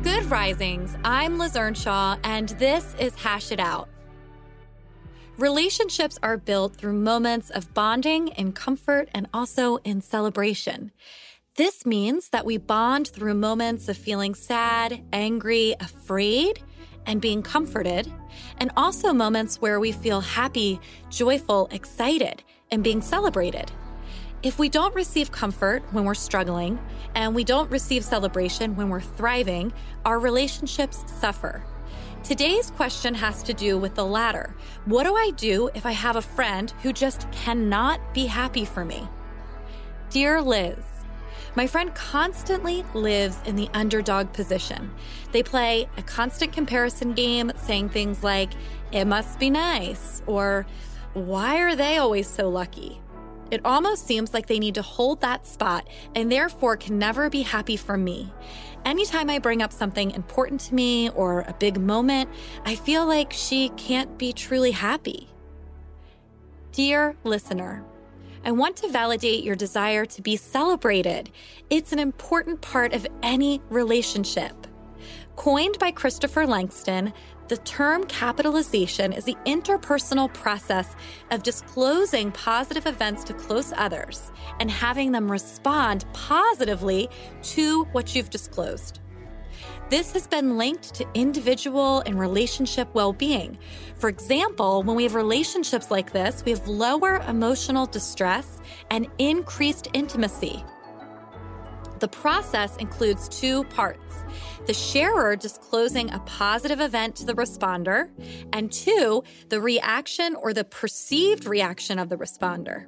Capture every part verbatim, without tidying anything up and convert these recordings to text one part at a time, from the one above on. Good risings. I'm Liz Earnshaw, and this is Hash It Out. Relationships are built through moments of bonding in comfort and also in celebration. This means that we bond through moments of feeling sad, angry, afraid, and being comforted, and also moments where we feel happy, joyful, excited, and being celebrated. If we don't receive comfort when we're struggling, and we don't receive celebration when we're thriving, our relationships suffer. Today's question has to do with the latter. What do I do if I have a friend who just cannot be happy for me? Dear Liz, my friend constantly lives in the underdog position. They play a constant comparison game, saying things like, "It must be nice," or "Why are they always so lucky?" It almost seems like they need to hold that spot and therefore can never be happy for me. Anytime I bring up something important to me or a big moment, I feel like she can't be truly happy. Dear listener, I want to validate your desire to be celebrated. It's an important part of any relationship. Coined by Christopher Langston, the term capitalization is the interpersonal process of disclosing positive events to close others and having them respond positively to what you've disclosed. This has been linked to individual and relationship well-being. For example, when we have relationships like this, we have lower emotional distress and increased intimacy. The process includes two parts: the sharer disclosing a positive event to the responder, and two, the reaction or the perceived reaction of the responder.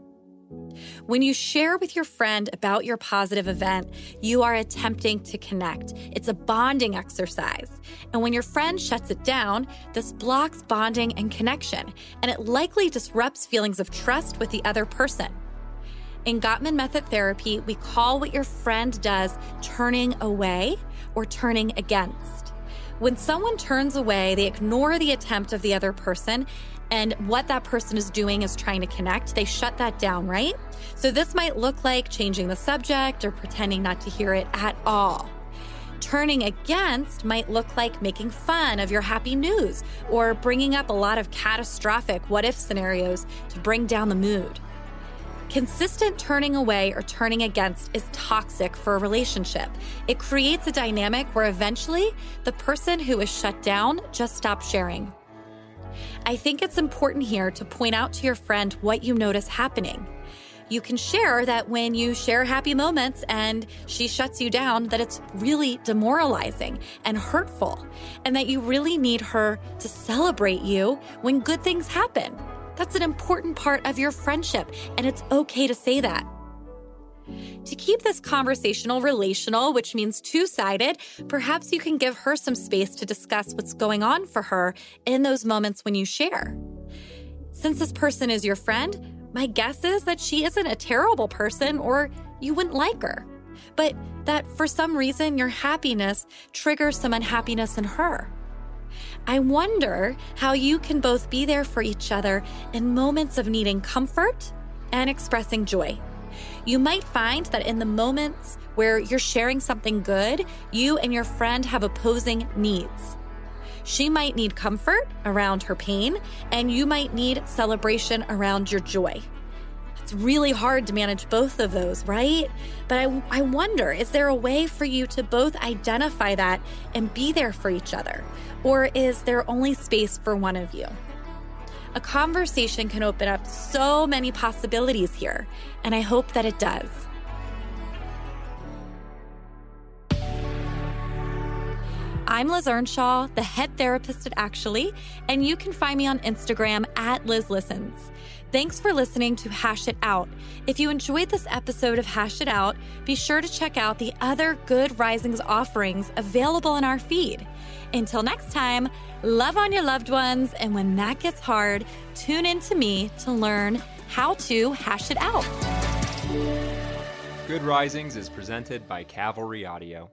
When you share with your friend about your positive event, you are attempting to connect. It's a bonding exercise. And when your friend shuts it down, this blocks bonding and connection, and it likely disrupts feelings of trust with the other person. In Gottman Method Therapy, we call what your friend does turning away or turning against. When someone turns away, they ignore the attempt of the other person, and what that person is doing is trying to connect. They shut that down, right? So this might look like changing the subject or pretending not to hear it at all. Turning against might look like making fun of your happy news or bringing up a lot of catastrophic what-if scenarios to bring down the mood. Consistent turning away or turning against is toxic for a relationship. It creates a dynamic where eventually the person who is shut down just stops sharing. I think it's important here to point out to your friend what you notice happening. You can share that when you share happy moments and she shuts you down, that it's really demoralizing and hurtful, and that you really need her to celebrate you when good things happen. That's an important part of your friendship, and it's okay to say that. To keep this conversational relational, which means two-sided, perhaps you can give her some space to discuss what's going on for her in those moments when you share. Since this person is your friend, my guess is that she isn't a terrible person or you wouldn't like her, but that for some reason your happiness triggers some unhappiness in her. I wonder how you can both be there for each other in moments of needing comfort and expressing joy. You might find that in the moments where you're sharing something good, you and your friend have opposing needs. She might need comfort around her pain, and you might need celebration around your joy. It's really hard to manage both of those, right? But I, I wonder, is there a way for you to both identify that and be there for each other? Or is there only space for one of you? A conversation can open up so many possibilities here, and I hope that it does. I'm Liz Earnshaw, the head therapist at Actually, and you can find me on Instagram at LizListens. Thanks for listening to Hash It Out. If you enjoyed this episode of Hash It Out, be sure to check out the other Good Risings offerings available in our feed. Until next time, love on your loved ones, and when that gets hard, tune in to me to learn how to hash it out. Good Risings is presented by Cavalry Audio.